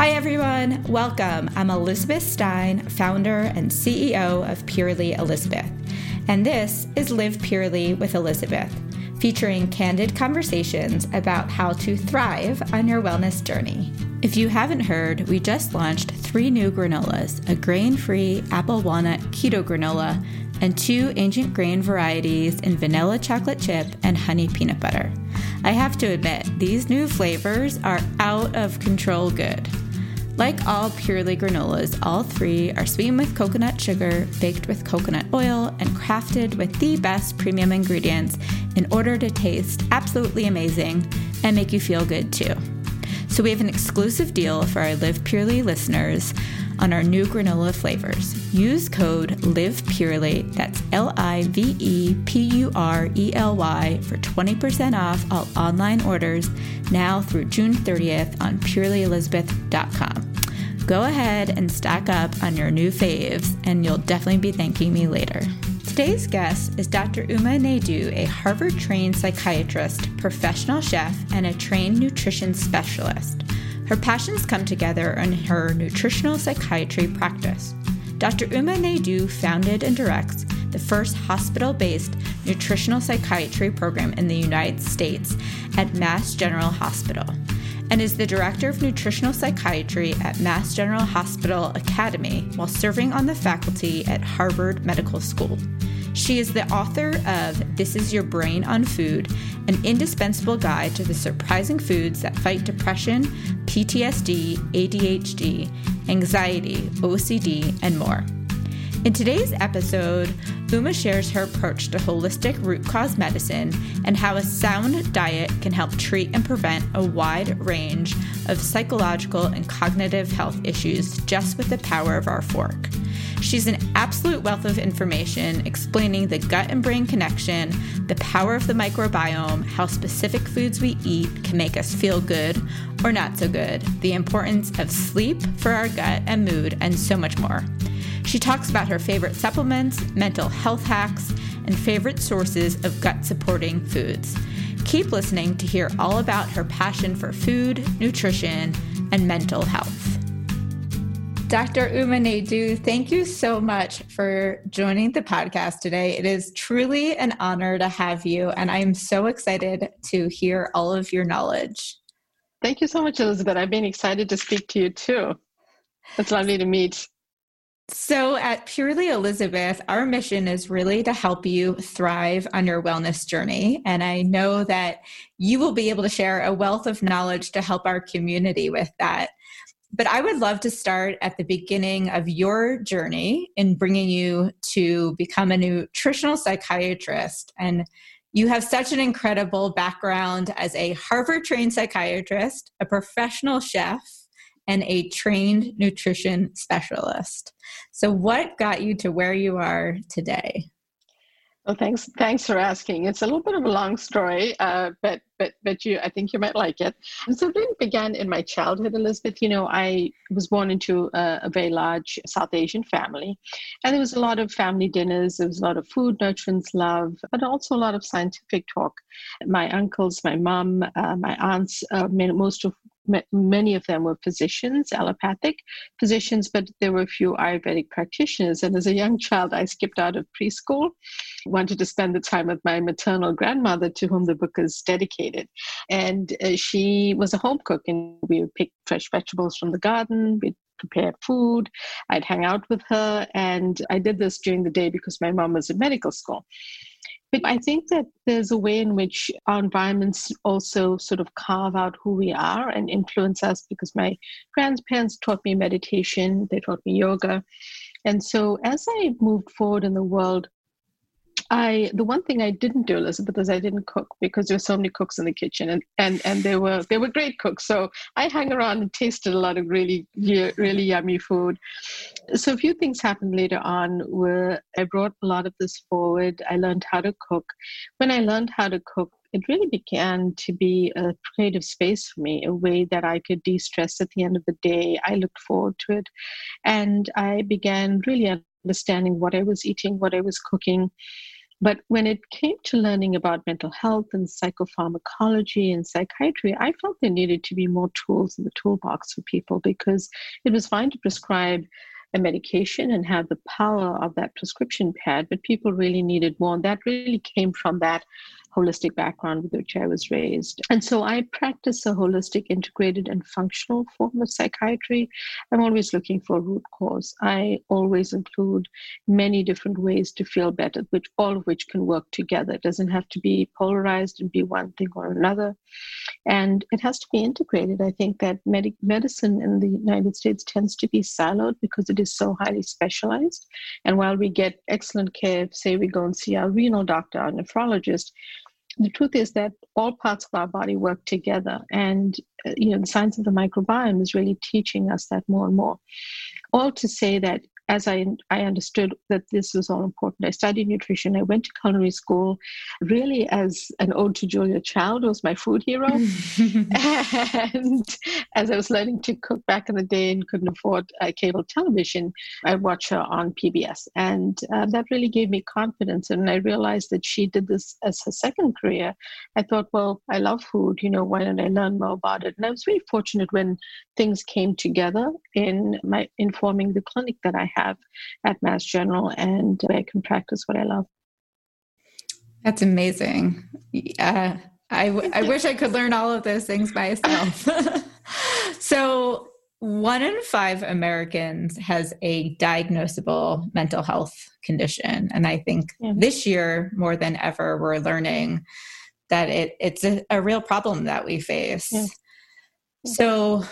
Hi everyone, welcome. I'm Elizabeth Stein, founder and CEO of Purely Elizabeth, and this is Live Purely with Elizabeth, featuring candid conversations about how to thrive on your wellness journey. If you haven't heard, we just launched 3 new granolas, a grain-free apple walnut keto granola, and 2 ancient grain varieties in vanilla chocolate chip and honey peanut butter. I have to admit, these new flavors are out of control good. Like all Purely granolas, all 3 are sweetened with coconut sugar, baked with coconut oil, and crafted with the best premium ingredients in order to taste absolutely amazing and make you feel good too. So we have an exclusive deal for our Live Purely listeners on our new granola flavors. Use code LIVEPURELY, that's LIVEPURELY, for 20% off all online orders now through June 30th on PurelyElizabeth.com. Go ahead and stock up on your new faves, and you'll definitely be thanking me later. Today's guest is Dr. Uma Naidoo, a Harvard-trained psychiatrist, professional chef, and a trained nutrition specialist. Her passions come together in her nutritional psychiatry practice. Dr. Uma Naidoo founded and directs the first hospital-based nutritional psychiatry program in the United States at Mass General Hospital, and is the director of nutritional psychiatry at Mass General Hospital Academy while serving on the faculty at Harvard Medical School. She is the author of This Is Your Brain on Food, an indispensable guide to the surprising foods that fight depression, PTSD, ADHD, anxiety, OCD, and more. In today's episode, Uma shares her approach to holistic root cause medicine and how a sound diet can help treat and prevent a wide range of psychological and cognitive health issues just with the power of our fork. She's an absolute wealth of information explaining the gut and brain connection, the power of the microbiome, how specific foods we eat can make us feel good or not so good, the importance of sleep for our gut and mood, and so much more. She talks about her favorite supplements, mental health hacks, and favorite sources of gut-supporting foods. Keep listening to hear all about her passion for food, nutrition, and mental health. Dr. Uma Naidoo, thank you so much for joining the podcast today. It is truly an honor to have you, and I am so excited to hear all of your knowledge. Thank you so much, Elizabeth. I've been excited to speak to you too. It's lovely to meet. So at Purely Elizabeth, our mission is really to help you thrive on your wellness journey. And I know that you will be able to share a wealth of knowledge to help our community with that. But I would love to start at the beginning of your journey in bringing you to become a nutritional psychiatrist. And you have such an incredible background as a Harvard-trained psychiatrist, a professional chef, and a trained nutrition specialist. So what got you to where you are today? Well, thanks for asking. It's a little bit of a long story, but I think you might like it. And so it really began in my childhood, Elizabeth. You know, I was born into a very large South Asian family, and there was a lot of family dinners. There was a lot of food, nurturance, love, but also a lot of scientific talk. My uncles, my mom, my aunts, many of them were physicians, allopathic physicians, but there were a few Ayurvedic practitioners. And as a young child, I skipped out of preschool, wanted to spend the time with my maternal grandmother, to whom the book is dedicated. And she was a home cook, and we would pick fresh vegetables from the garden. We'd prepare food. I'd hang out with her. And I did this during the day because my mom was in medical school. But I think that there's a way in which our environments also sort of carve out who we are and influence us, because my grandparents taught me meditation, they taught me yoga. And so as I moved forward in the world, the one thing I didn't do, Elizabeth, is I didn't cook, because there were so many cooks in the kitchen, and they were great cooks. So I hung around and tasted a lot of really, really yummy food. So a few things happened later on where I brought a lot of this forward. I learned how to cook. When I learned how to cook, it really began to be a creative space for me, a way that I could de-stress at the end of the day. I looked forward to it, and I began really understanding what I was eating, what I was cooking, But when it came to learning about mental health and psychopharmacology and psychiatry, I felt there needed to be more tools in the toolbox for people, because it was fine to prescribe a medication and have the power of that prescription pad, but people really needed more. And that really came from that holistic background with which I was raised. And so I practice a holistic, integrated, and functional form of psychiatry. I'm always looking for a root cause. I always include many different ways to feel better, which all of which can work together. It doesn't have to be polarized and be one thing or another. And it has to be integrated. I think that medicine in the United States tends to be siloed because it is so highly specialized. And while we get excellent care, say we go and see our renal doctor, our nephrologist, the truth is that all parts of our body work together. And, the science of the microbiome is really teaching us that more and more. All to say that as I understood that this was all important, I studied nutrition. I went to culinary school, really as an ode to Julia Child, who was my food hero. And as I was learning to cook back in the day and couldn't afford cable television, I watched her on PBS. And that really gave me confidence. And I realized that she did this as her second career. I thought, well, I love food. Why don't I learn more about it? And I was very fortunate when things came together in my informing the clinic that I had at Mass General, and I can practice what I love. That's amazing. Yeah, I wish I could learn all of those things by myself. So 1 in 5 Americans has a diagnosable mental health condition. And I think this year, more than ever, we're learning that it's a real problem that we face. Yeah. So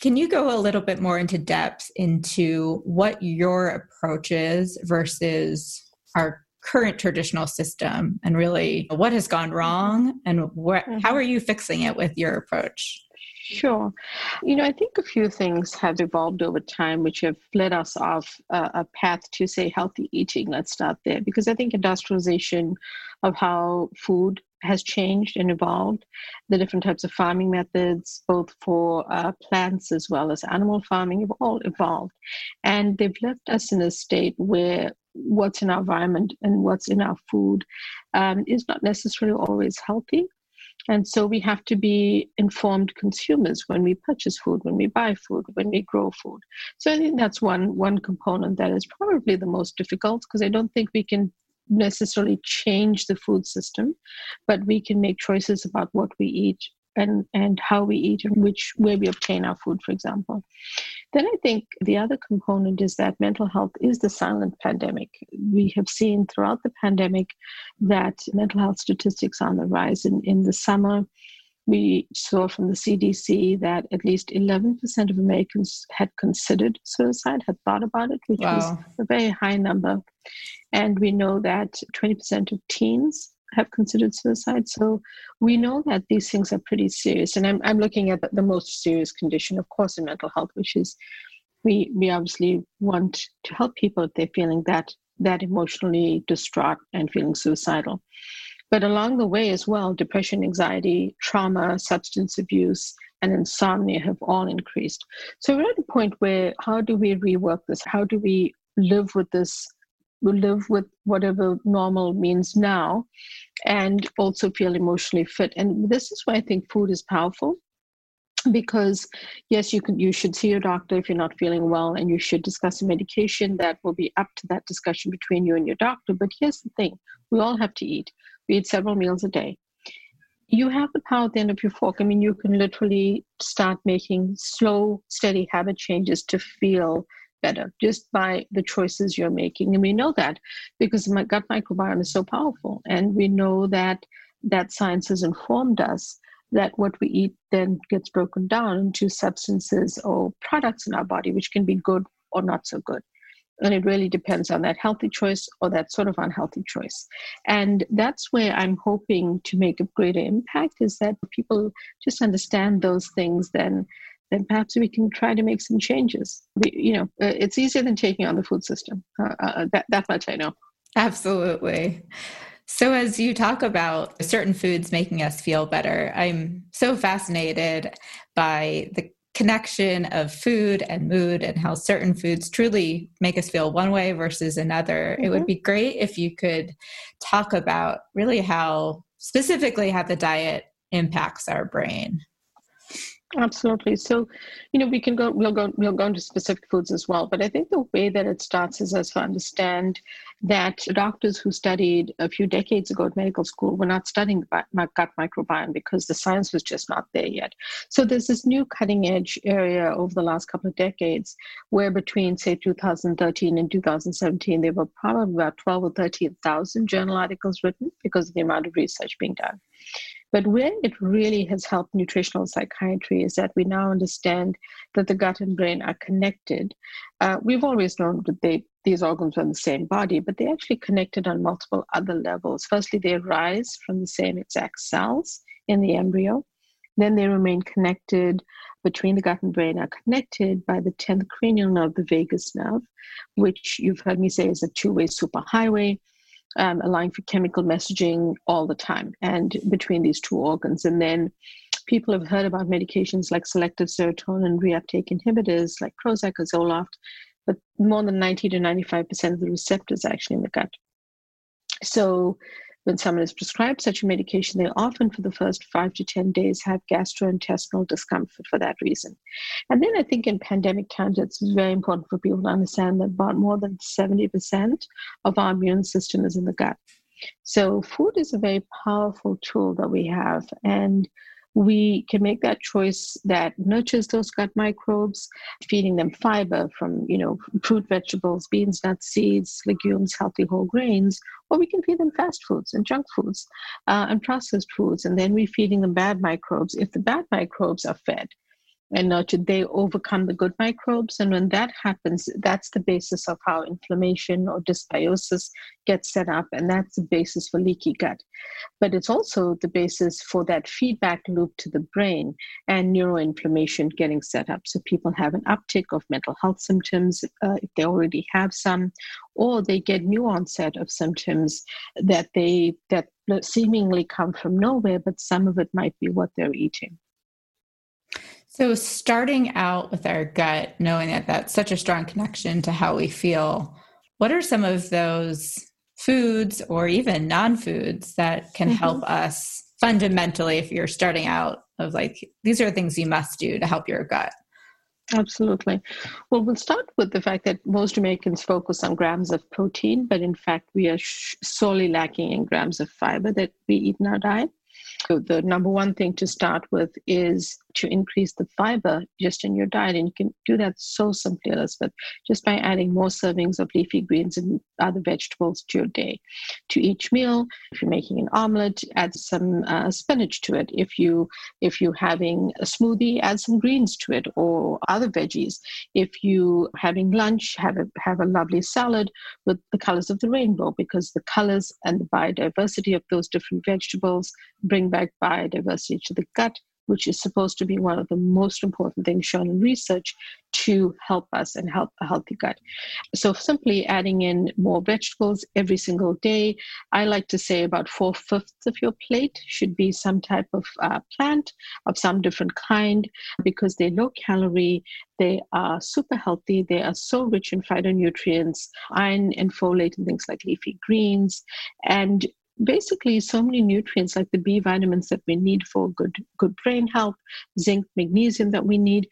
can you go a little bit more into depth into what your approach is versus our current traditional system, and really what has gone wrong and how are you fixing it with your approach? Sure. I think a few things have evolved over time, which have led us off a path to, say, healthy eating. Let's start there, because I think industrialization of how food has changed and evolved, the different types of farming methods, both for plants as well as animal farming, have all evolved. And they've left us in a state where what's in our environment and what's in our food is not necessarily always healthy. And so we have to be informed consumers when we purchase food, when we buy food, when we grow food. So I think that's one component that is probably the most difficult, because I don't think we can necessarily change the food system, but we can make choices about what we eat and how we eat and where we obtain our food, for example. Then I think the other component is that mental health is the silent pandemic. We have seen throughout the pandemic that mental health statistics are on the rise. In the summer, we saw from the CDC that at least 11% of Americans had considered suicide, had thought about it, which was a very high number. And we know that 20% of teens have considered suicide. So we know that these things are pretty serious. And I'm looking at the most serious condition, of course, in mental health, which is we obviously want to help people if they're feeling that emotionally distraught and feeling suicidal. But along the way as well, depression, anxiety, trauma, substance abuse, and insomnia have all increased. So we're at a point where, how do we rework this? How do we live with this? We live with whatever normal means now, and also feel emotionally fit. And this is why I think food is powerful. Because yes, you should see your doctor if you're not feeling well, and you should discuss a medication. That will be up to that discussion between you and your doctor. But here's the thing: we all have to eat. We eat several meals a day. You have the power at the end of your fork. I mean, you can literally start making slow, steady habit changes to feel better just by the choices you're making. And we know that because my gut microbiome is so powerful. And we know that science has informed us that what we eat then gets broken down into substances or products in our body, which can be good or not so good. And it really depends on that healthy choice or that sort of unhealthy choice. And that's where I'm hoping to make a greater impact, is that people just understand those things, then perhaps we can try to make some changes. It's easier than taking on the food system. That much I know. Absolutely. So as you talk about certain foods making us feel better, I'm so fascinated by the connection of food and mood and how certain foods truly make us feel one way versus another. Mm-hmm. It would be great if you could talk about really specifically how the diet impacts our brain. Absolutely. So, we'll go into specific foods as well, but I think the way that it starts is as to understand that doctors who studied a few decades ago at medical school were not studying the gut microbiome because the science was just not there yet. So there's this new cutting edge area over the last couple of decades where between, say, 2013 and 2017, there were probably about 12 or 13,000 journal articles written because of the amount of research being done. But where it really has helped nutritional psychiatry is that we now understand that the gut and brain are connected. We've always known that these organs are in the same body, but they're actually connected on multiple other levels. Firstly, they arise from the same exact cells in the embryo. Then they remain connected between the gut and brain are connected by the 10th cranial nerve, the vagus nerve, which you've heard me say is a two-way superhighway. Allowing for chemical messaging all the time and between these two organs. And then people have heard about medications like selective serotonin reuptake inhibitors like Prozac or Zoloft, but more than 90 to 95% of the receptors are actually in the gut. So when someone is prescribed such a medication, they often for the first 5 to 10 days have gastrointestinal discomfort for that reason. And then I think in pandemic times, it's very important for people to understand that about more than 70% of our immune system is in the gut. So food is a very powerful tool that we have, and we can make that choice that nurtures those gut microbes, feeding them fiber from, fruit, vegetables, beans, nuts, seeds, legumes, healthy whole grains, or we can feed them fast foods and junk foods and processed foods. And then we're feeding them bad microbes. If the bad microbes are fed and nurtured, they overcome the good microbes. And when that happens, that's the basis of how inflammation or dysbiosis gets set up. And that's the basis for leaky gut. But it's also the basis for that feedback loop to the brain and neuroinflammation getting set up. So people have an uptick of mental health symptoms if they already have some, or they get new onset of symptoms that seemingly come from nowhere, but some of it might be what they're eating. So starting out with our gut, knowing that that's such a strong connection to how we feel, what are some of those foods or even non-foods that can help us fundamentally if you're starting out of these are things you must do to help your gut? Absolutely. Well, we'll start with the fact that most Americans focus on grams of protein, but in fact, we are sorely lacking in grams of fiber that we eat in our diet. So the number one thing to start with is to increase the fiber just in your diet. And you can do that so simply, Elizabeth, just by adding more servings of leafy greens and other vegetables to your day. To each meal, if you're making an omelet, add some spinach to it. If you're having a smoothie, add some greens to it or other veggies. If you're having lunch, have a lovely salad with the colors of the rainbow, because the colors and the biodiversity of those different vegetables bring back biodiversity to the gut, which is supposed to be one of the most important things shown in research to help us and help a healthy gut. So simply adding in more vegetables every single day. I like to say about 4/5 of your plate should be some type of plant of some different kind, because they're low calorie, they are super healthy, they are so rich in phytonutrients, iron and folate and things like leafy greens, and basically so many nutrients like the B vitamins that we need for good brain health, zinc, magnesium that we need.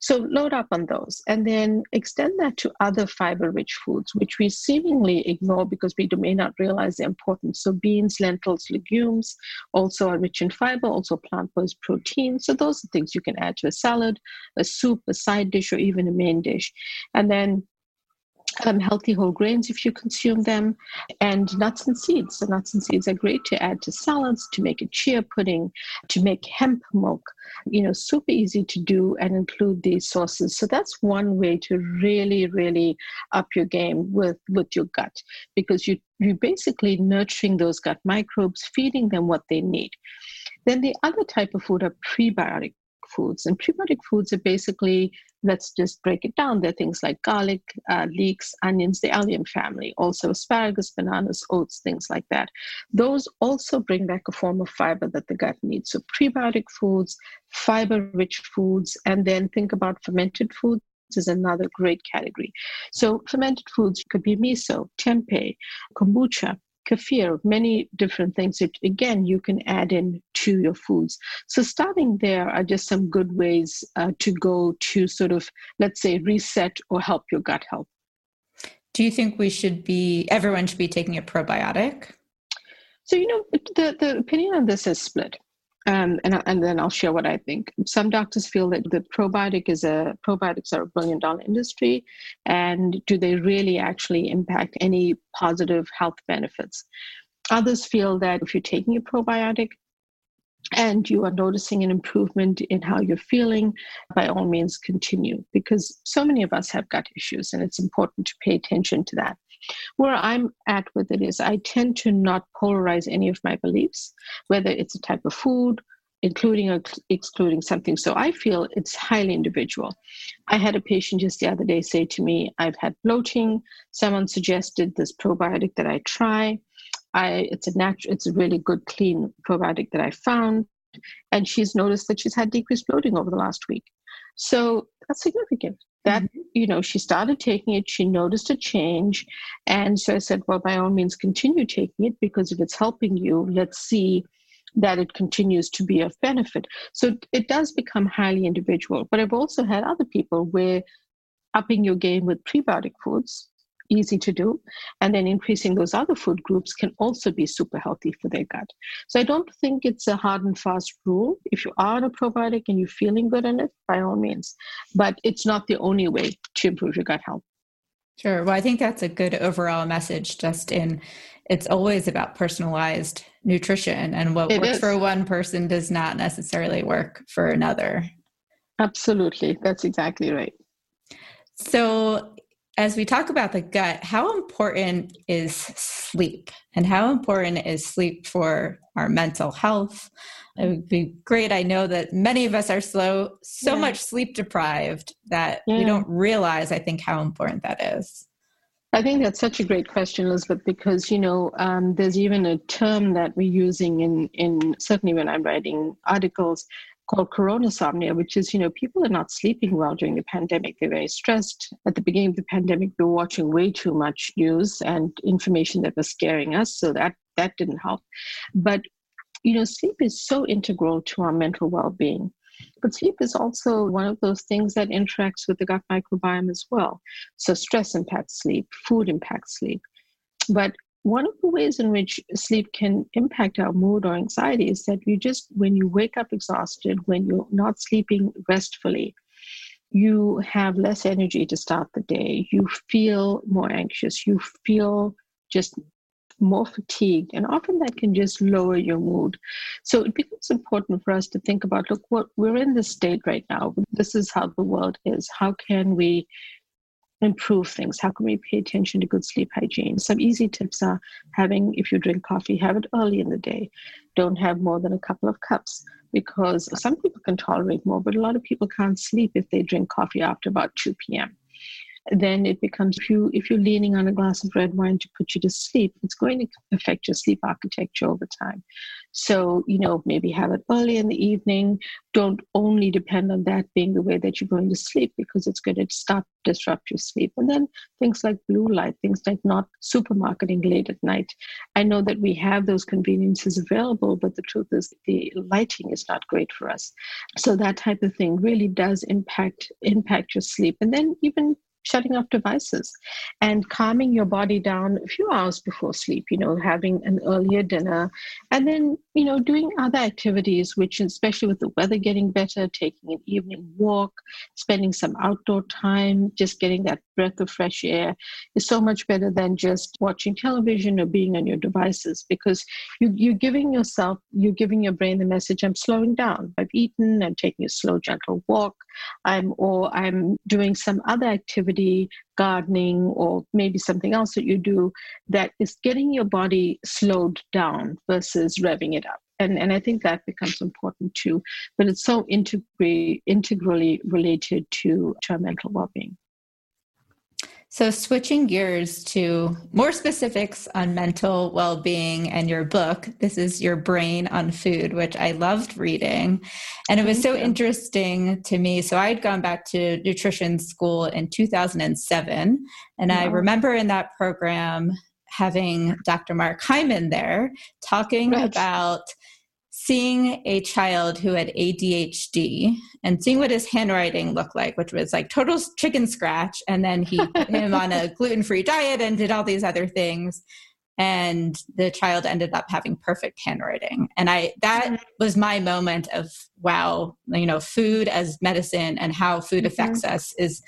So load up on those and then extend that to other fiber-rich foods, which we seemingly ignore because we may not realize the importance. So beans, lentils, legumes also are rich in fiber, also plant-based protein. So those are things you can add to a salad, a soup, a side dish, or even a main dish. And then healthy whole grains if you consume them, and nuts and seeds. So nuts and seeds are great to add to salads, to make a chia pudding, to make hemp milk, super easy to do and include these sources. So that's one way to really, really up your game with your gut, because you're basically nurturing those gut microbes, feeding them what they need. Then the other type of food are prebiotic foods. And pubertic foods are basically, let's just break it down, they're things like garlic, leeks, onions, the allium family, also asparagus, bananas, oats, things like that. Those also bring back a form of fiber that the gut needs. So prebiotic foods, fiber-rich foods, and then think about fermented foods is another great category. So fermented foods could be miso, tempeh, kombucha, kefir, many different things that, again, you can add in to your foods. So starting there are just some good ways to go to sort of, let's say, reset or help your gut health. Do you think everyone should be taking a probiotic? So, you know, the opinion on this is split. And then I'll share what I think. Some doctors feel that the probiotics are $1 billion industry, and do they really actually impact any positive health benefits? Others feel that if you're taking a probiotic and you are noticing an improvement in how you're feeling, by all means continue, because so many of us have gut issues, and it's important to pay attention to that. Where I'm at with it is I tend to not polarize any of my beliefs, whether it's a type of food, including or excluding something. So I feel it's highly individual. I had a patient just the other day say to me, I've had bloating. Someone suggested this probiotic that I try. It's a really good, clean probiotic that I found. And she's noticed that she's had decreased bloating over the last week. So that's significant. That, you know, she started taking it, she noticed a change. And so I said, well, by all means, continue taking it, because if it's helping you, let's see that it continues to be of benefit. So it does become highly individual. But I've also had other people where upping your game with prebiotic foods, easy to do, and then increasing those other food groups can also be super healthy for their gut. So I don't think it's a hard and fast rule. If you are on a probiotic and you're feeling good on it, by all means, but it's not the only way to improve your gut health. Sure. Well, I think that's a good overall message, Justin. It's always about personalized nutrition, and what works for one person does not necessarily work for another. Absolutely. That's exactly right. So as we talk about the gut, how important is sleep? And how important is sleep for our mental health? It would be great. I know that many of us are so much sleep deprived that we don't realize, I think, how important that is. I think that's such a great question, Elizabeth, because, you know, there's even a term that we're using in certainly when I'm writing articles, called coronasomnia, which is, you know, people are not sleeping well during the pandemic. They're very stressed. At the beginning of the pandemic, we were watching way too much news and information that was scaring us, so that didn't help. But, you know, sleep is so integral to our mental well-being. But sleep is also one of those things that interacts with the gut microbiome as well. So stress impacts sleep, food impacts sleep. But one of the ways in which sleep can impact our mood or anxiety is that when you wake up exhausted, when you're not sleeping restfully, you have less energy to start the day. You feel more anxious. You feel just more fatigued. And often that can just lower your mood. So it becomes important for us to think about, look, we're in this state right now. This is how the world is. How can we improve things? How can we pay attention to good sleep hygiene? Some easy tips are if you drink coffee, have it early in the day. Don't have more than a couple of cups, because some people can tolerate more, but a lot of people can't sleep if they drink coffee after about 2 p.m. Then it becomes, if you're leaning on a glass of red wine to put you to sleep, it's going to affect your sleep architecture over time. So, you know, maybe have it early in the evening. Don't only depend on that being the way that you're going to sleep, because it's going to disrupt your sleep. And then things like blue light, things like not supermarketing late at night. I know that we have those conveniences available, but the truth is the lighting is not great for us. So that type of thing really does impact your sleep. And then even shutting off devices and calming your body down a few hours before sleep, you know, having an earlier dinner, and then, you know, doing other activities, which, especially with the weather getting better, taking an evening walk, spending some outdoor time, just getting that breath of fresh air is so much better than just watching television or being on your devices, because you're giving your brain the message, I'm slowing down. I've eaten, I'm taking a slow, gentle walk, I'm doing some other activity, gardening, or maybe something else that you do that is getting your body slowed down versus revving it up. And I think that becomes important too. But it's so integrally related to our mental well-being. So switching gears to more specifics on mental well-being and your book, This Is Your Brain on Food, which I loved reading. And it was so interesting to me. So I had gone back to nutrition school in 2007. And I remember in that program having Dr. Mark Hyman there talking about seeing a child who had ADHD and seeing what his handwriting looked like, which was like total chicken scratch. And then he put him on a gluten-free diet and did all these other things. And the child ended up having perfect handwriting. And that was my moment of, wow, you know, food as medicine and how food affects us is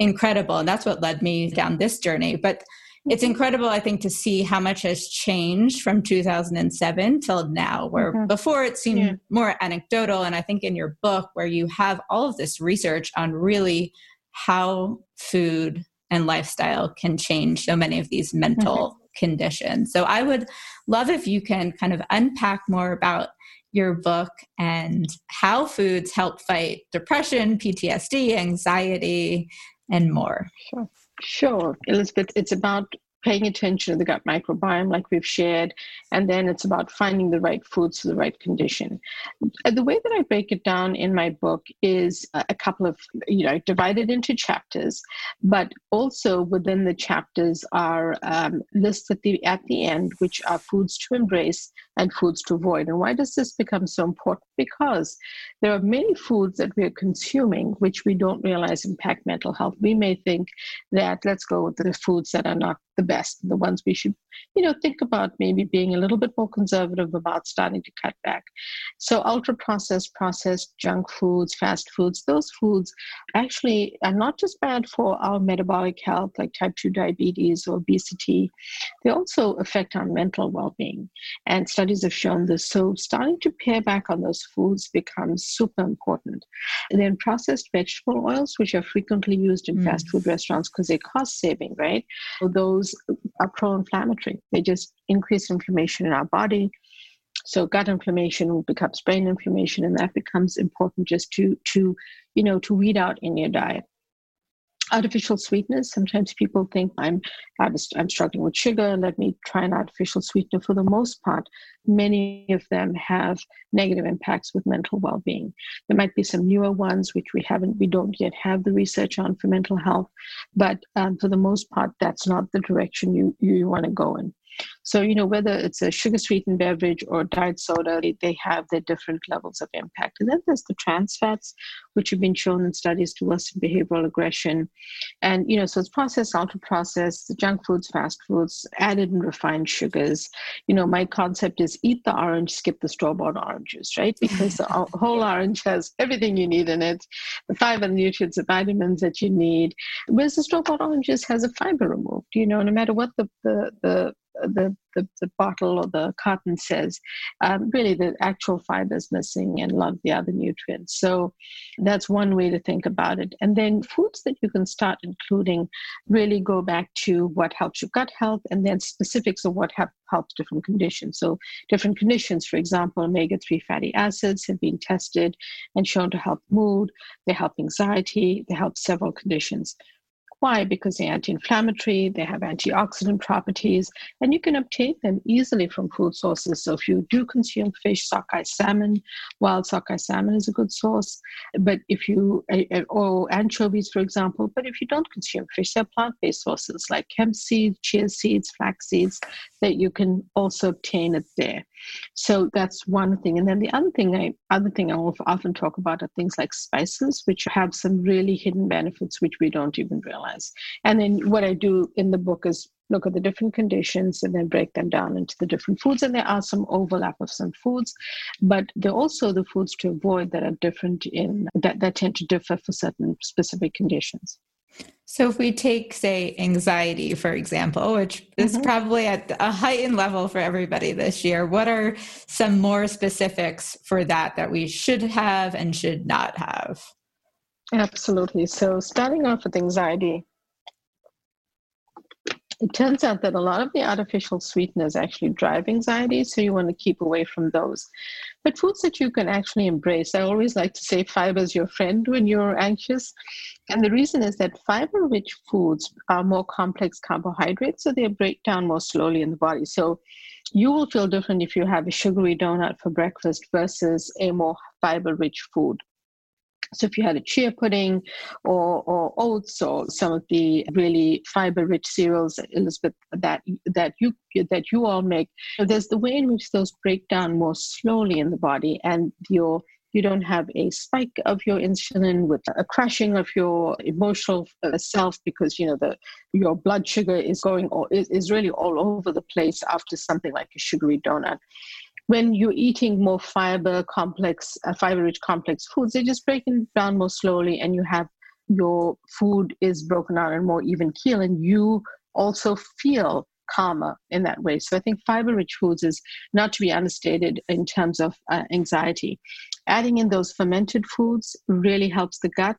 incredible. And that's what led me down this journey. But it's incredible, I think, to see how much has changed from 2007 till now, where before it seemed more anecdotal. And I think in your book, where you have all of this research on really how food and lifestyle can change so many of these mental conditions. So I would love if you can kind of unpack more about your book and how foods help fight depression, PTSD, anxiety, and more. Sure, Elizabeth. It's about paying attention to the gut microbiome, like we've shared, and then it's about finding the right foods for the right condition. The way that I break it down in my book is a couple of, you know, divided into chapters, but also within the chapters are lists at the end, which are foods to embrace and foods to avoid. And why does this become so important? Because there are many foods that we are consuming which we don't realize impact mental health. We may think that let's go with the foods that are not the best, the ones we should, you know, think about maybe being a little bit more conservative about, starting to cut back. So ultra-processed, junk foods, fast foods, those foods actually are not just bad for our metabolic health, like type 2 diabetes or obesity. They also affect our mental well-being. And studies have shown this. So starting to pare back on those foods becomes super important. And then processed vegetable oils, which are frequently used in fast food restaurants because they're cost-saving, right? So those are pro-inflammatory. They just increase inflammation in our body. So gut inflammation becomes brain inflammation, and that becomes important just to weed out in your diet. Artificial sweeteners. Sometimes people think I'm struggling with sugar. Let me try an artificial sweetener. For the most part, many of them have negative impacts with mental well-being. There might be some newer ones which we don't yet have the research on for mental health, but for the most part, that's not the direction you want to go in. So, you know, whether it's a sugar-sweetened beverage or diet soda, they have their different levels of impact. And then there's the trans fats, which have been shown in studies to lessen behavioral aggression. And, you know, so it's processed, ultra-processed, the junk foods, fast foods, added and refined sugars. You know, my concept is eat the orange, skip the store-bought oranges, right? Because the whole orange has everything you need in it, the fiber, the nutrients, the vitamins that you need. Whereas the store-bought oranges has a fiber removed, you know, no matter what the bottle or the carton says, really the actual fiber is missing and a lot of the other nutrients. So that's one way to think about it. And then foods that you can start including, really go back to what helps your gut health and then specifics of what helps different conditions. So different conditions, for example, omega-3 fatty acids have been tested and shown to help mood, they help anxiety, they help several conditions. Why? Because they're anti-inflammatory, they have antioxidant properties, and you can obtain them easily from food sources. So if you do consume fish, sockeye salmon, wild sockeye salmon is a good source, but if you, or anchovies, for example, but if you don't consume fish, they're plant-based sources like hemp seeds, chia seeds, flax seeds, that you can also obtain it there. So that's one thing. And then the other thing I often talk about are things like spices, which have some really hidden benefits, which we don't even realize. And then what I do in the book is look at the different conditions and then break them down into the different foods. And there are some overlap of some foods, but there are also the foods to avoid that are different that tend to differ for certain specific conditions. So if we take, say, anxiety, for example, which is probably at a heightened level for everybody this year, what are some more specifics for that we should have and should not have? Absolutely. So starting off with anxiety, It turns out that a lot of the artificial sweeteners actually drive anxiety, so you want to keep away from those. But foods that you can actually embrace, I always like to say fiber is your friend when you're anxious. And the reason is that fiber-rich foods are more complex carbohydrates, so they break down more slowly in the body. So you will feel different if you have a sugary donut for breakfast versus a more fiber-rich food. So if you had a chia pudding or oats or some of the really fiber-rich cereals, Elizabeth, that you all make, there's the way in which those break down more slowly in the body, and you don't have a spike of your insulin with a crashing of your emotional self because, you know, your blood sugar is going or is really all over the place after something like a sugary donut. When you're eating more fiber-rich complex foods, they just break down more slowly, and you have your food is broken down in more even keel, and you also feel calmer in that way. So I think fiber-rich foods is not to be understated in terms of anxiety. Adding in those fermented foods really helps the gut.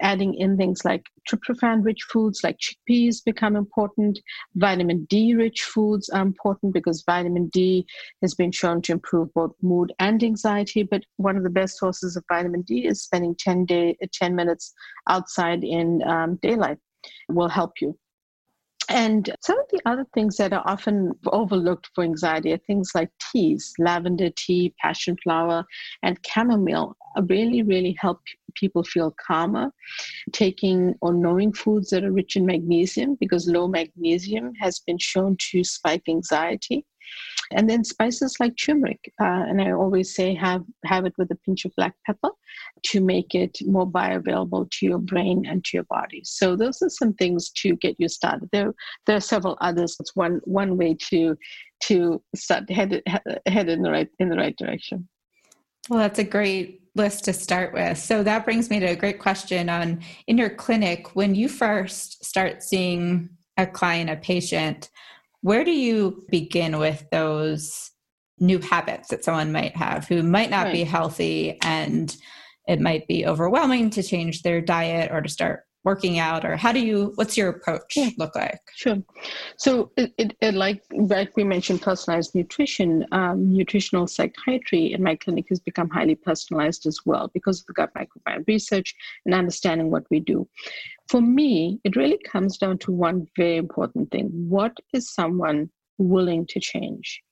Adding in things like tryptophan-rich foods like chickpeas become important. Vitamin D-rich foods are important because vitamin D has been shown to improve both mood and anxiety. But one of the best sources of vitamin D is spending 10 minutes outside in daylight will help you. And some of the other things that are often overlooked for anxiety are things like teas. Lavender tea, passion flower, and chamomile really, really help people feel calmer. Taking or knowing foods that are rich in magnesium, because low magnesium has been shown to spike anxiety. And then spices like turmeric, and I always say have it with a pinch of black pepper to make it more bioavailable to your brain and to your body. So those are some things to get you started. There are several others. It's one way to start head in the right direction. Well, that's a great list to start with. So that brings me to a great question on in your clinic when you first start seeing a patient. Where do you begin with those new habits that someone might have who might not be healthy, and it might be overwhelming to change their diet or to start working out? Or what's your approach look like? Sure. So like we mentioned, personalized nutrition, nutritional psychiatry in my clinic has become highly personalized as well because of the gut microbiome research and understanding what we do. For me, it really comes down to one very important thing. What is someone willing to change?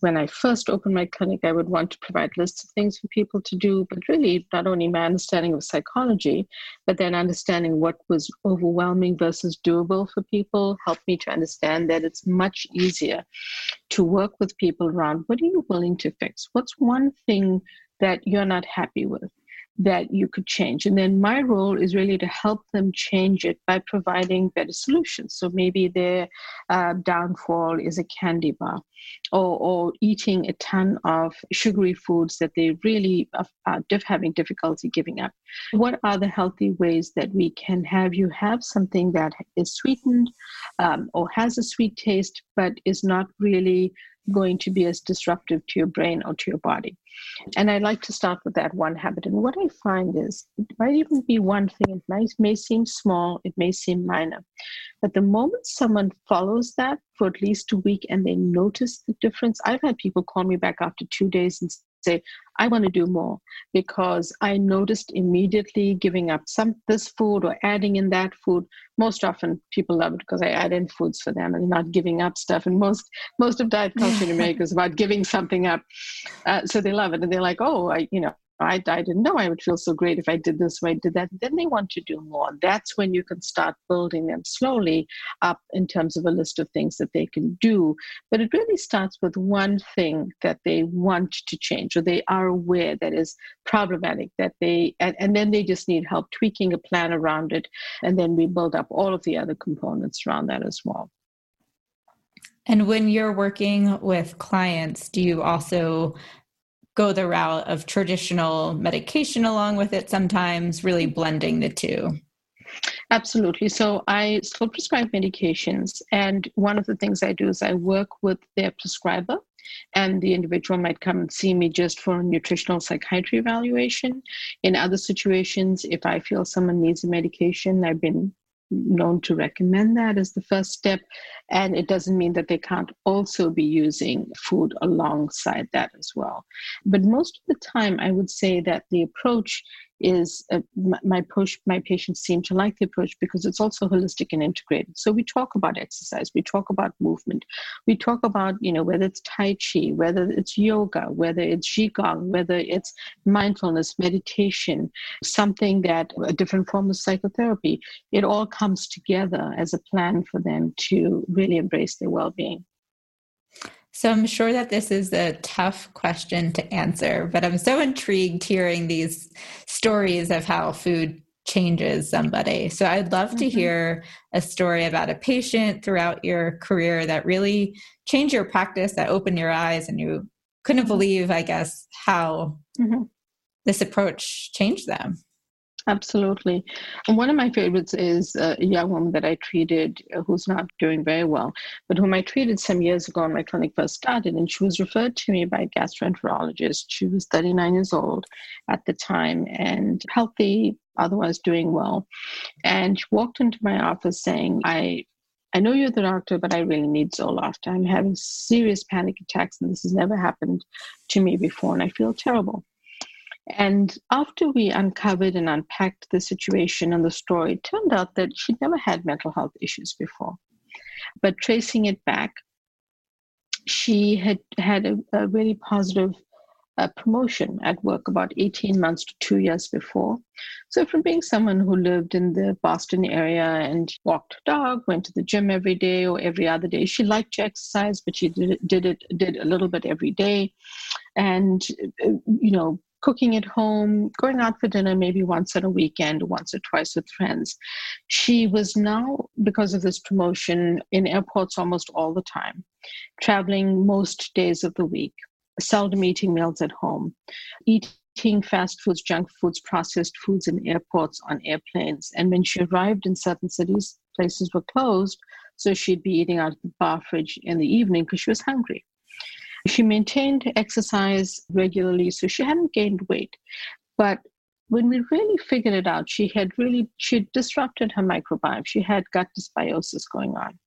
When I first opened my clinic, I would want to provide lists of things for people to do, but really not only my understanding of psychology, but then understanding what was overwhelming versus doable for people helped me to understand that it's much easier to work with people around what are you willing to fix? What's one thing that you're not happy with that you could change? And then my role is really to help them change it by providing better solutions. So maybe their downfall is a candy bar or eating a ton of sugary foods that they really are having difficulty giving up. What are the healthy ways that we can have you have something that is sweetened or has a sweet taste but is not really going to be as disruptive to your brain or to your body? And I like to start with that one habit. And what I find is it might even be one thing. It may seem small, it may seem minor, but the moment someone follows that for at least a week and they notice the difference, I've had people call me back after 2 days and say, I want to do more because I noticed immediately giving up this food or adding in that food. Most often people love it because I add in foods for them and not giving up stuff. And most of diet culture in America is about giving something up. So they love it. And they're like, oh, I didn't know I would feel so great if I did this or I did that. Then they want to do more. That's when you can start building them slowly up in terms of a list of things that they can do. But it really starts with one thing that they want to change or they are aware that is problematic, and then they just need help tweaking a plan around it. And then we build up all of the other components around that as well. And when you're working with clients, do you also go the route of traditional medication along with it sometimes, really blending the two? Absolutely. So I still prescribe medications. And one of the things I do is I work with their prescriber, and the individual might come and see me just for a nutritional psychiatry evaluation. In other situations, if I feel someone needs a medication, I've been known to recommend that as the first step. And it doesn't mean that they can't also be using food alongside that as well. But most of the time, I would say that the approach is, my patients seem to like the approach because it's also holistic and integrated. So we talk about exercise, we talk about movement, we talk about, whether it's Tai Chi, whether it's yoga, whether it's Qigong, whether it's mindfulness, meditation, a different form of psychotherapy. It all comes together as a plan for them to really embrace their well-being. So I'm sure that this is a tough question to answer, but I'm so intrigued hearing these stories of how food changes somebody. So I'd love to hear a story about a patient throughout your career that really changed your practice, that opened your eyes, and you couldn't believe, I guess, how this approach changed them. Absolutely. And one of my favorites is a young woman that I treated who's not doing very well, but whom I treated some years ago when my clinic first started. And she was referred to me by a gastroenterologist. She was 39 years old at the time and healthy, otherwise doing well. And she walked into my office saying, I know you're the doctor, but I really need Zoloft. I'm having serious panic attacks, and this has never happened to me before, and I feel terrible. And after we uncovered and unpacked the situation and the story, it turned out that she'd never had mental health issues before. But tracing it back, she had had a really positive promotion at work about 18 months to 2 years before. So from being someone who lived in the Boston area and walked her dog, went to the gym every day or every other day, she liked to exercise, but she did a little bit every day. And, cooking at home, going out for dinner maybe once on a weekend, once or twice with friends. She was now, because of this promotion, in airports almost all the time, traveling most days of the week, seldom eating meals at home, eating fast foods, junk foods, processed foods in airports, on airplanes. And when she arrived in certain cities, places were closed, so she'd be eating out of the bar fridge in the evening because she was hungry. She maintained exercise regularly, so she hadn't gained weight. But when we really figured it out, she had disrupted her microbiome. She had gut dysbiosis going on.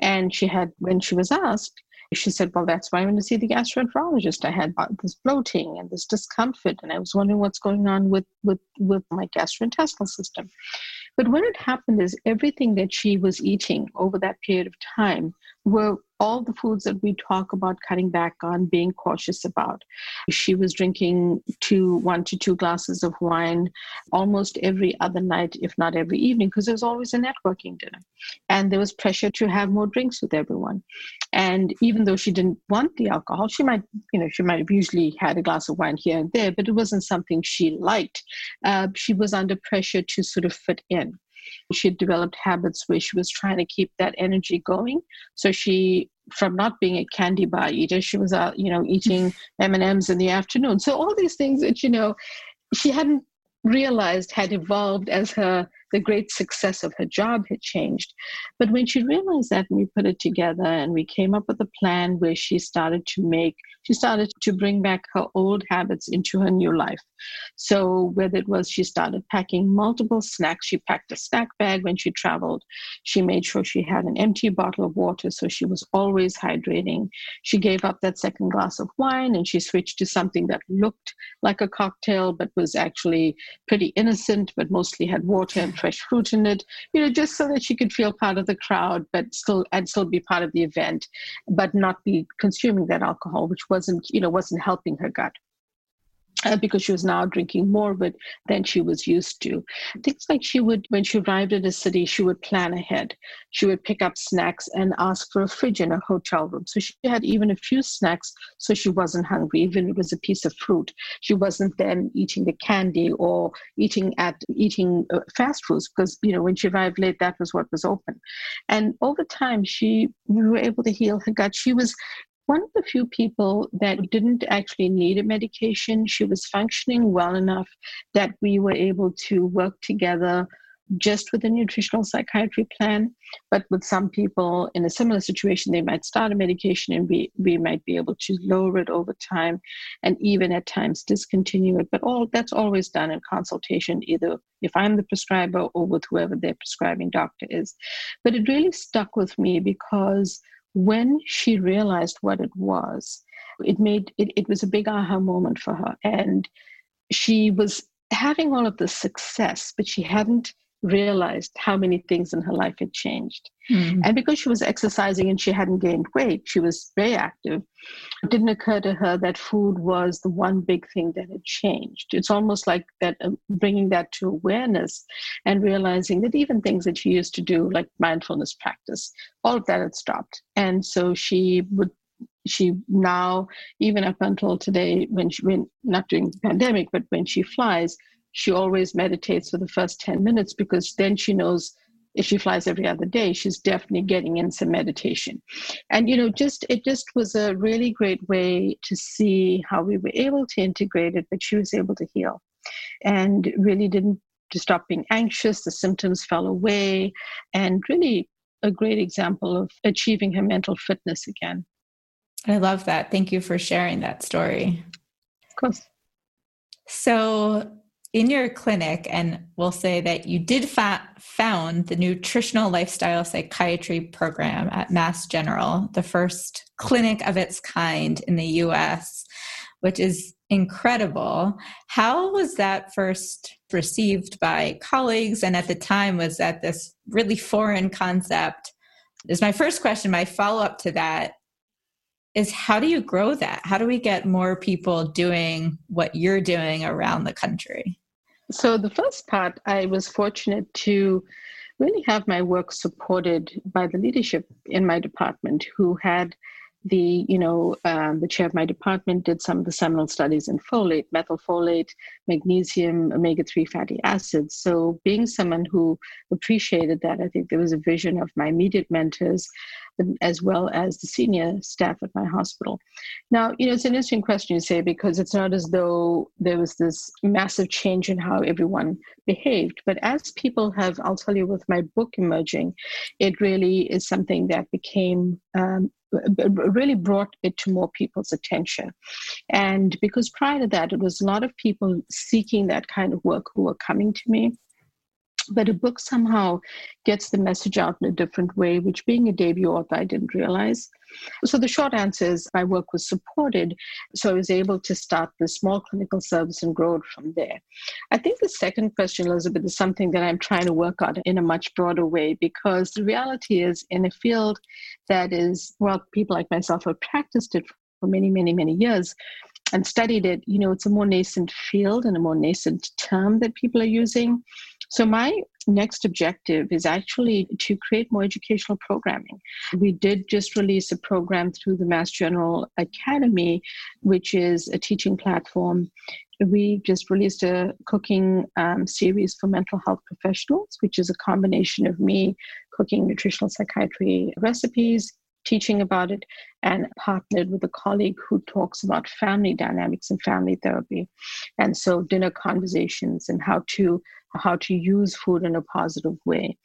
And when she was asked, she said, well, that's why I went to see the gastroenterologist. I had this bloating and this discomfort, and I was wondering what's going on with my gastrointestinal system. But what had happened is everything that she was eating over that period of time were all the foods that we talk about cutting back on, being cautious about. She was drinking one to two glasses of wine almost every other night, if not every evening, because there was always a networking dinner. And there was pressure to have more drinks with everyone. And even though she didn't want the alcohol, she might have usually had a glass of wine here and there, but it wasn't something she liked. She was under pressure to sort of fit in. She had developed habits where she was trying to keep that energy going. So she, from not being a candy bar eater, she was eating M&Ms in the afternoon. So all these things that, she hadn't realized had evolved as the great success of her job had changed. But when she realized that, and we put it together and we came up with a plan where she started to bring back her old habits into her new life. So whether it was she started packing multiple snacks, she packed a snack bag when she traveled. She made sure she had an empty bottle of water, so she was always hydrating. She gave up that second glass of wine and she switched to something that looked like a cocktail but was actually pretty innocent, but mostly had water and fresh fruit in it, just so that she could feel part of the crowd, but still be part of the event, but not be consuming that alcohol, which wasn't helping her gut. Because she was now drinking more of it than she was used to. Things like when she arrived in a city, she would plan ahead. She would pick up snacks and ask for a fridge in a hotel room. So she had even a few snacks, so she wasn't hungry, even if it was a piece of fruit. She wasn't then eating the candy or eating fast foods because, when she arrived late, that was what was open. And over time, we were able to heal her gut. She was one of the few people that didn't actually need a medication. She was functioning well enough that we were able to work together just with a nutritional psychiatry plan, but with some people in a similar situation, they might start a medication and we might be able to lower it over time and even at times discontinue it. But all that's always done in consultation, either if I'm the prescriber or with whoever their prescribing doctor is. But it really stuck with me because when she realized what it was, it was a big aha moment for her. And she was having all of this success, but she hadn't realized how many things in her life had changed. Mm-hmm. And because she was exercising and she hadn't gained weight, she was very active. It didn't occur to her that food was the one big thing that had changed. It's almost like that, bringing that to awareness and realizing that even things that she used to do, like mindfulness practice, all of that had stopped. And so she now, even up until today, when not during the pandemic, but when she flies, she always meditates for the first 10 minutes, because then she knows if she flies every other day, she's definitely getting in some meditation. And, it just was a really great way to see how we were able to integrate it, but she was able to heal and really didn't stop being anxious. The symptoms fell away, and really a great example of achieving her mental fitness again. I love that. Thank you for sharing that story. Of course. So in your clinic, and we'll say that you did found the Nutritional Lifestyle Psychiatry Program at Mass General, the first clinic of its kind in the US, which is incredible. How was that first received by colleagues? And at the time, was that this really foreign concept? Is my first question. My follow-up to that is, how do you grow that? How do we get more people doing what you're doing around the country? So the first part, I was fortunate to really have my work supported by the leadership in my department, who had the chair of my department did some of the seminal studies in folate, methylfolate, magnesium, omega-3 fatty acids. So being someone who appreciated that, I think there was a vision of my immediate mentors, as well as the senior staff at my hospital. Now, it's an interesting question you say, because it's not as though there was this massive change in how everyone behaved. But as people have, I'll tell you, with my book emerging, it really is something that became really brought it to more people's attention. And because prior to that, it was a lot of people seeking that kind of work who were coming to me. But a book somehow gets the message out in a different way, which being a debut author, I didn't realize. So the short answer is my work was supported. So I was able to start the small clinical service and grow it from there. I think the second question, Elizabeth, is something that I'm trying to work on in a much broader way, because the reality is, in a field that is, well, people like myself have practiced it for many, many, many years and studied it, it's a more nascent field and a more nascent term that people are using. So my next objective is actually to create more educational programming. We did just release a program through the Mass General Academy, which is a teaching platform. We just released a cooking series for mental health professionals, which is a combination of me cooking nutritional psychiatry recipes, teaching about it, and partnered with a colleague who talks about family dynamics and family therapy. And so dinner conversations and how to use food in a positive way.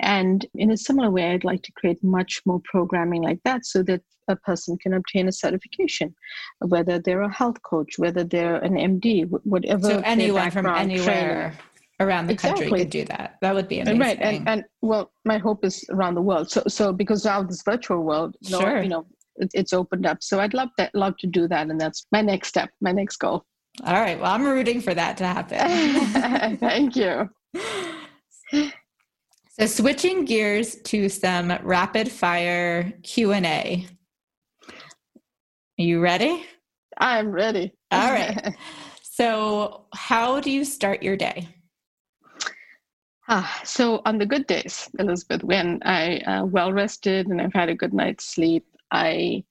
And in a similar way, I'd like to create much more programming like that, so that a person can obtain a certification, whether they're a health coach, whether they're an MD, whatever. So anyone from anywhere around the country could do that. That would be amazing. Right. And well, my hope is around the world. So because now this virtual world, sure, it's opened up. So I'd love to do that. And that's my next step, my next goal. All right. Well, I'm rooting for that to happen. Thank you. So switching gears to some rapid fire Q&A. Are you ready? I'm ready. All right. So how do you start your day? So on the good days, Elizabeth, when I well-rested and I've had a good night's sleep, I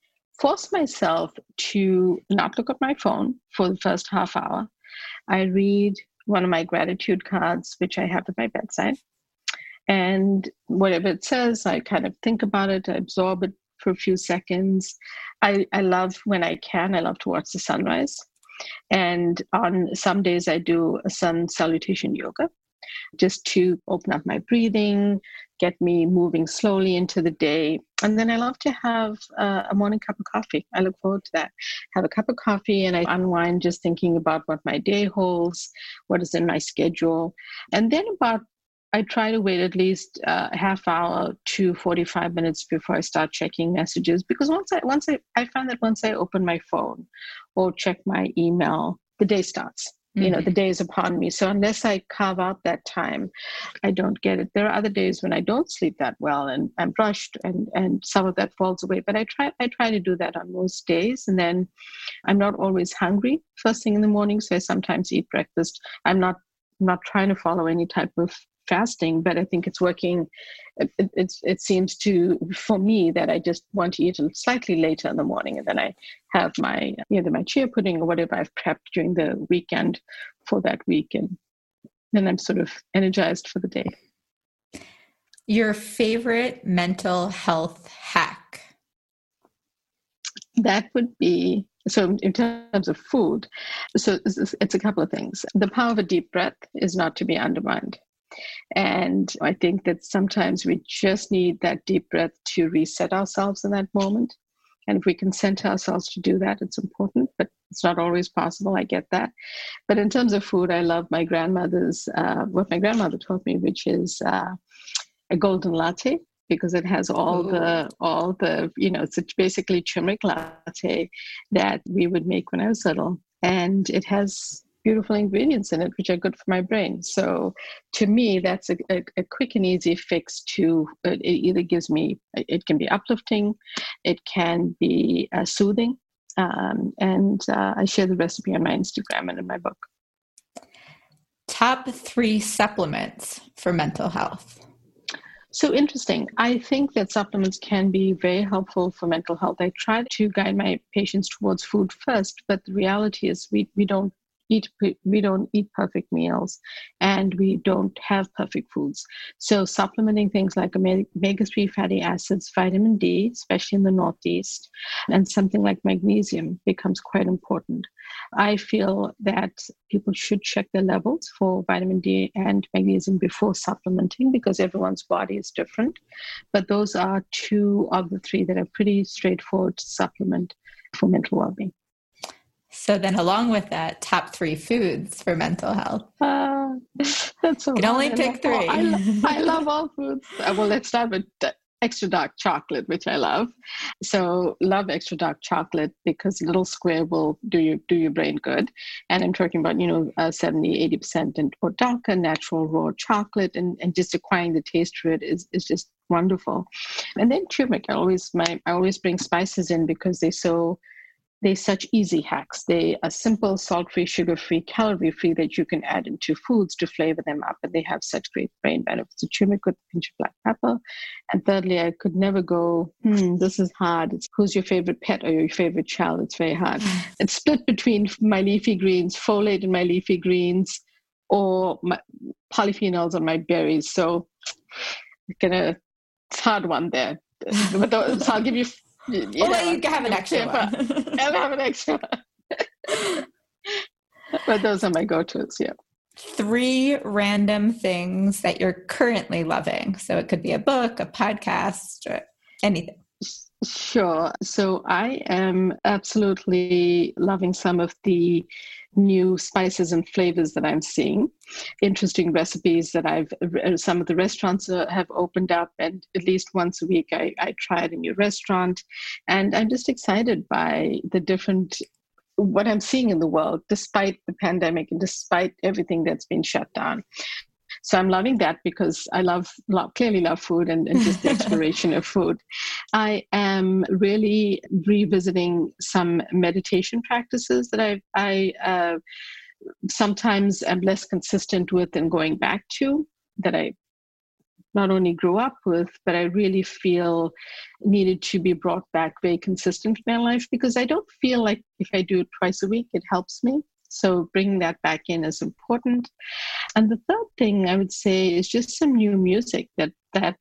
force myself to not look at my phone for the first half hour. I read one of my gratitude cards, which I have at my bedside. And whatever it says, I kind of think about it, I absorb it for a few seconds. I love, when I can, I love to watch the sunrise. And on some days I do a sun salutation yoga. just to open up my breathing, get me moving slowly into the day. And then I love to have a morning cup of coffee. I look forward to that. Have a cup of coffee and I unwind just thinking about what my day holds, what is in my schedule. And then I try to wait at least a half hour to 45 minutes before I start checking messages, because once I found that once I open my phone or check my email, the day starts. You know, the day is upon me. So unless I carve out that time, I don't get it. There are other days when I don't sleep that well and I'm rushed and some of that falls away. But I try to do that on most days. And then I'm not always hungry first thing in the morning. So I sometimes eat breakfast. I'm not trying to follow any type of fasting, but I think it's working. It seems to, for me, that I just want to eat slightly later in the morning, and then I have my either my chia pudding or whatever I've prepped during the weekend for that week, and then I'm sort of energized for the day. Your favorite mental health hack? That would be, so in terms of food, so it's a couple of things. The power of a deep breath is not to be undermined. And I think that sometimes we just need that deep breath to reset ourselves in that moment. And if we consent ourselves to do that, it's important, but it's not always possible. I get that. But in terms of food, I love my grandmother's, what my grandmother taught me, which is a golden latte, because it has all the, you know, it's basically turmeric latte that we would make when I was little. And it has beautiful ingredients in it, which are good for my brain. So to me, that's a quick and easy fix to, it either gives me, it can be uplifting, it can be soothing. And I share the recipe on my Instagram and in my book. Top 3 supplements for mental health. So interesting. I think that supplements can be very helpful for mental health. I try to guide my patients towards food first, but the reality is we don't eat perfect meals and we don't have perfect foods. So supplementing things like omega-3 fatty acids, vitamin D, especially in the Northeast, and something like magnesium becomes quite important. I feel that people should check their levels for vitamin D and magnesium before supplementing, because everyone's body is different. But those are 2 of the 3 that are pretty straightforward to supplement for mental well-being. So then along with that, top 3 foods for mental health. That's you can only pick 3. I love all foods. Well, let's start with extra dark chocolate, which I love. So love extra dark chocolate because a little square will do your brain good. And I'm talking about, 70, 80% or darker natural raw chocolate, and just acquiring the taste for it is just wonderful. And then turmeric. I always bring spices in because they're such easy hacks. They are simple, salt-free, sugar-free, calorie-free that you can add into foods to flavor them up, and they have such great brain benefits. So turmeric with a pinch of black pepper. And thirdly, I could never go, this is hard. It's who's your favorite pet or your favorite child? It's very hard. It's split between my leafy greens, folate in my leafy greens, or my polyphenols on my berries. So it's a hard one there. But so I'll give you... you can have an extra one. I'll have an extra one. But those are my go-tos, yeah. 3 random things that you're currently loving. So it could be a book, a podcast, or anything. Sure. So I am absolutely loving some of the new spices and flavors that I'm seeing, interesting recipes that some of the restaurants have opened up, and at least once a week I try a new restaurant, and I'm just excited by the different, what I'm seeing in the world, despite the pandemic and despite everything that's been shut down. So I'm loving that because I clearly love food and just the exploration of food. I am really revisiting some meditation practices that I sometimes am less consistent with and going back to, that I not only grew up with, but I really feel needed to be brought back very consistent in my life, because I don't feel like if I do it twice a week, it helps me. So bringing that back in is important. And the third thing I would say is just some new music that I've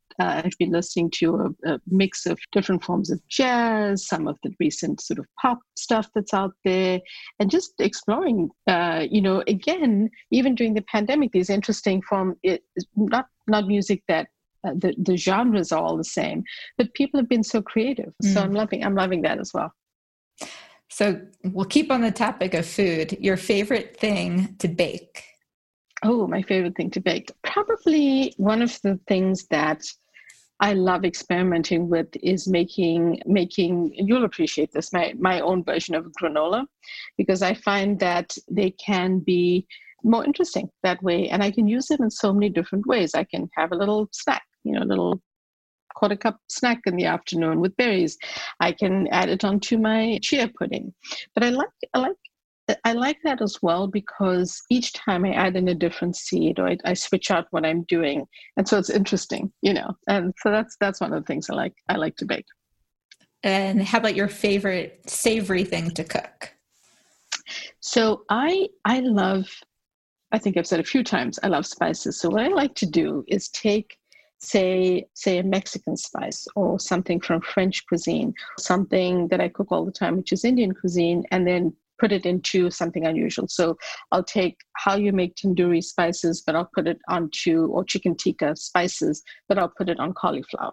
been listening to, a mix of different forms of jazz, some of the recent sort of pop stuff that's out there, and just exploring, again, even during the pandemic, these interesting forms, not music that the genres are all the same, but people have been so creative. So I'm loving that as well. So we'll keep on the topic of food. Your favorite thing to bake? Oh, my favorite thing to bake. Probably one of the things that I love experimenting with is making, you'll appreciate this, my own version of granola, because I find that they can be more interesting that way. And I can use them in so many different ways. I can have a little snack, a little quarter cup snack in the afternoon with berries. I can add it onto my chia pudding. But I like that as well, because each time I add in a different seed or I switch out what I'm doing. And so it's interesting, and so that's one of the things I like to bake. And how about your favorite savory thing to cook? So I think I've said a few times, I love spices. So what I like to do is take, say a Mexican spice or something from French cuisine, something that I cook all the time, which is Indian cuisine, and then put it into something unusual. So I'll take how you make tandoori spices, but I'll put it onto, or chicken tikka spices, but I'll put it on cauliflower.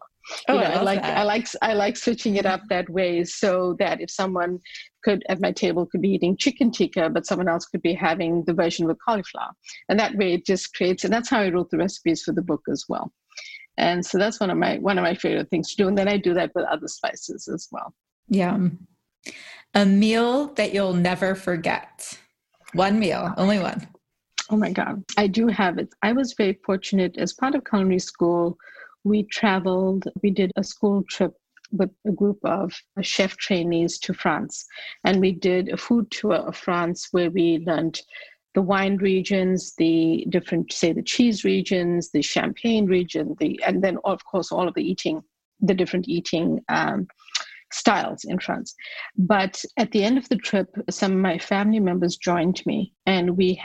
I like switching it up that way, so that if someone at my table could be eating chicken tikka, but someone else could be having the version with cauliflower. And that way it just creates, and that's how I wrote the recipes for the book as well. And so that's one of my favorite things to do. And then I do that with other spices as well. Yeah. A meal that you'll never forget. One meal, only one. Oh my God. I do have it. I was very fortunate. As part of culinary school, we traveled, we did a school trip with a group of chef trainees to France. And we did a food tour of France where we learned the wine regions, the different, say the cheese regions, the champagne region, and then of course, all of the eating, the different eating styles in France. But at the end of the trip, some of my family members joined me, and we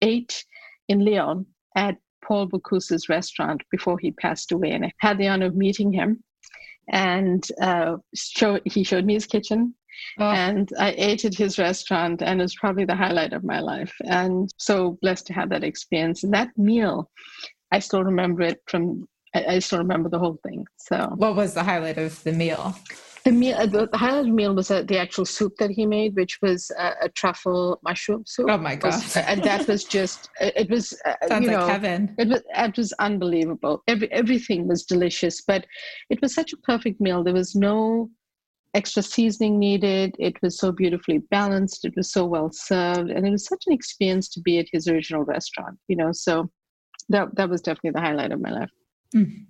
ate in Lyon at Paul Bocuse's restaurant before he passed away. And I had the honor of meeting him, and he showed me his kitchen. Oh. And I ate at his restaurant, and it's probably the highlight of my life. And so blessed to have that experience. And that meal, I still remember it from, I still remember the whole thing. So what was the highlight of the meal? The highlight of the meal was the actual soup that he made, which was a truffle mushroom soup. Oh my gosh. And that was just, it was, sounds like heaven. It was unbelievable. Everything was delicious, but it was such a perfect meal. There was no extra seasoning needed. It was so beautifully balanced. It was so well served. And it was such an experience to be at his original restaurant, so that was definitely the highlight of my life. Mm.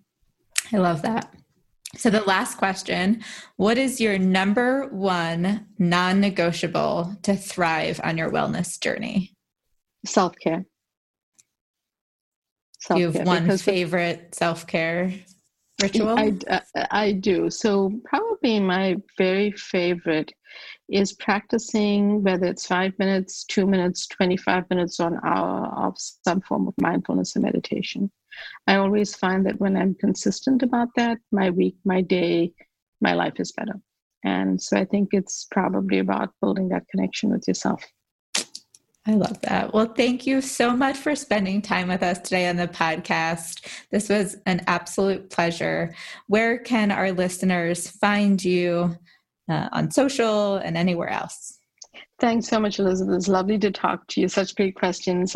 I love that. So the last question, what is your number one non-negotiable to thrive on your wellness journey? Self-care. Do you have one favorite self-care ritual? I do. So probably my very favorite is practicing, whether it's 5 minutes, 2 minutes, 25 minutes, or an hour of some form of mindfulness and meditation. I always find that when I'm consistent about that, my week, my day, my life is better. And so I think it's probably about building that connection with yourself. I love that. Well, thank you so much for spending time with us today on the podcast. This was an absolute pleasure. Where can our listeners find you on social and anywhere else? Thanks so much, Elizabeth. It's lovely to talk to you. Such great questions.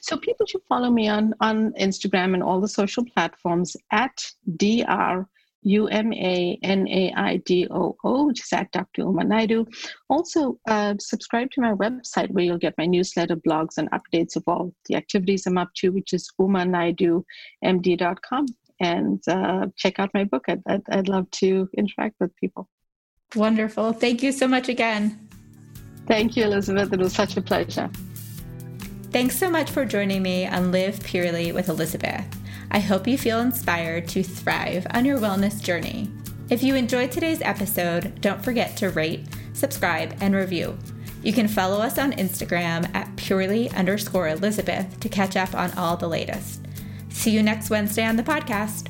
So people should follow me on Instagram and all the social platforms at @DrUmaNaidoo, which is at Dr. Uma Naidoo. Also, subscribe to my website where you'll get my newsletter, blogs, and updates of all the activities I'm up to, which is UmaNaidooMD.com. And check out my book. I'd love to interact with people. Wonderful. Thank you so much again. Thank you, Elizabeth. It was such a pleasure. Thanks so much for joining me on Live Purely with Elizabeth. I hope you feel inspired to thrive on your wellness journey. If you enjoyed today's episode, don't forget to rate, subscribe, and review. You can follow us on Instagram at purely_Elizabeth to catch up on all the latest. See you next Wednesday on the podcast.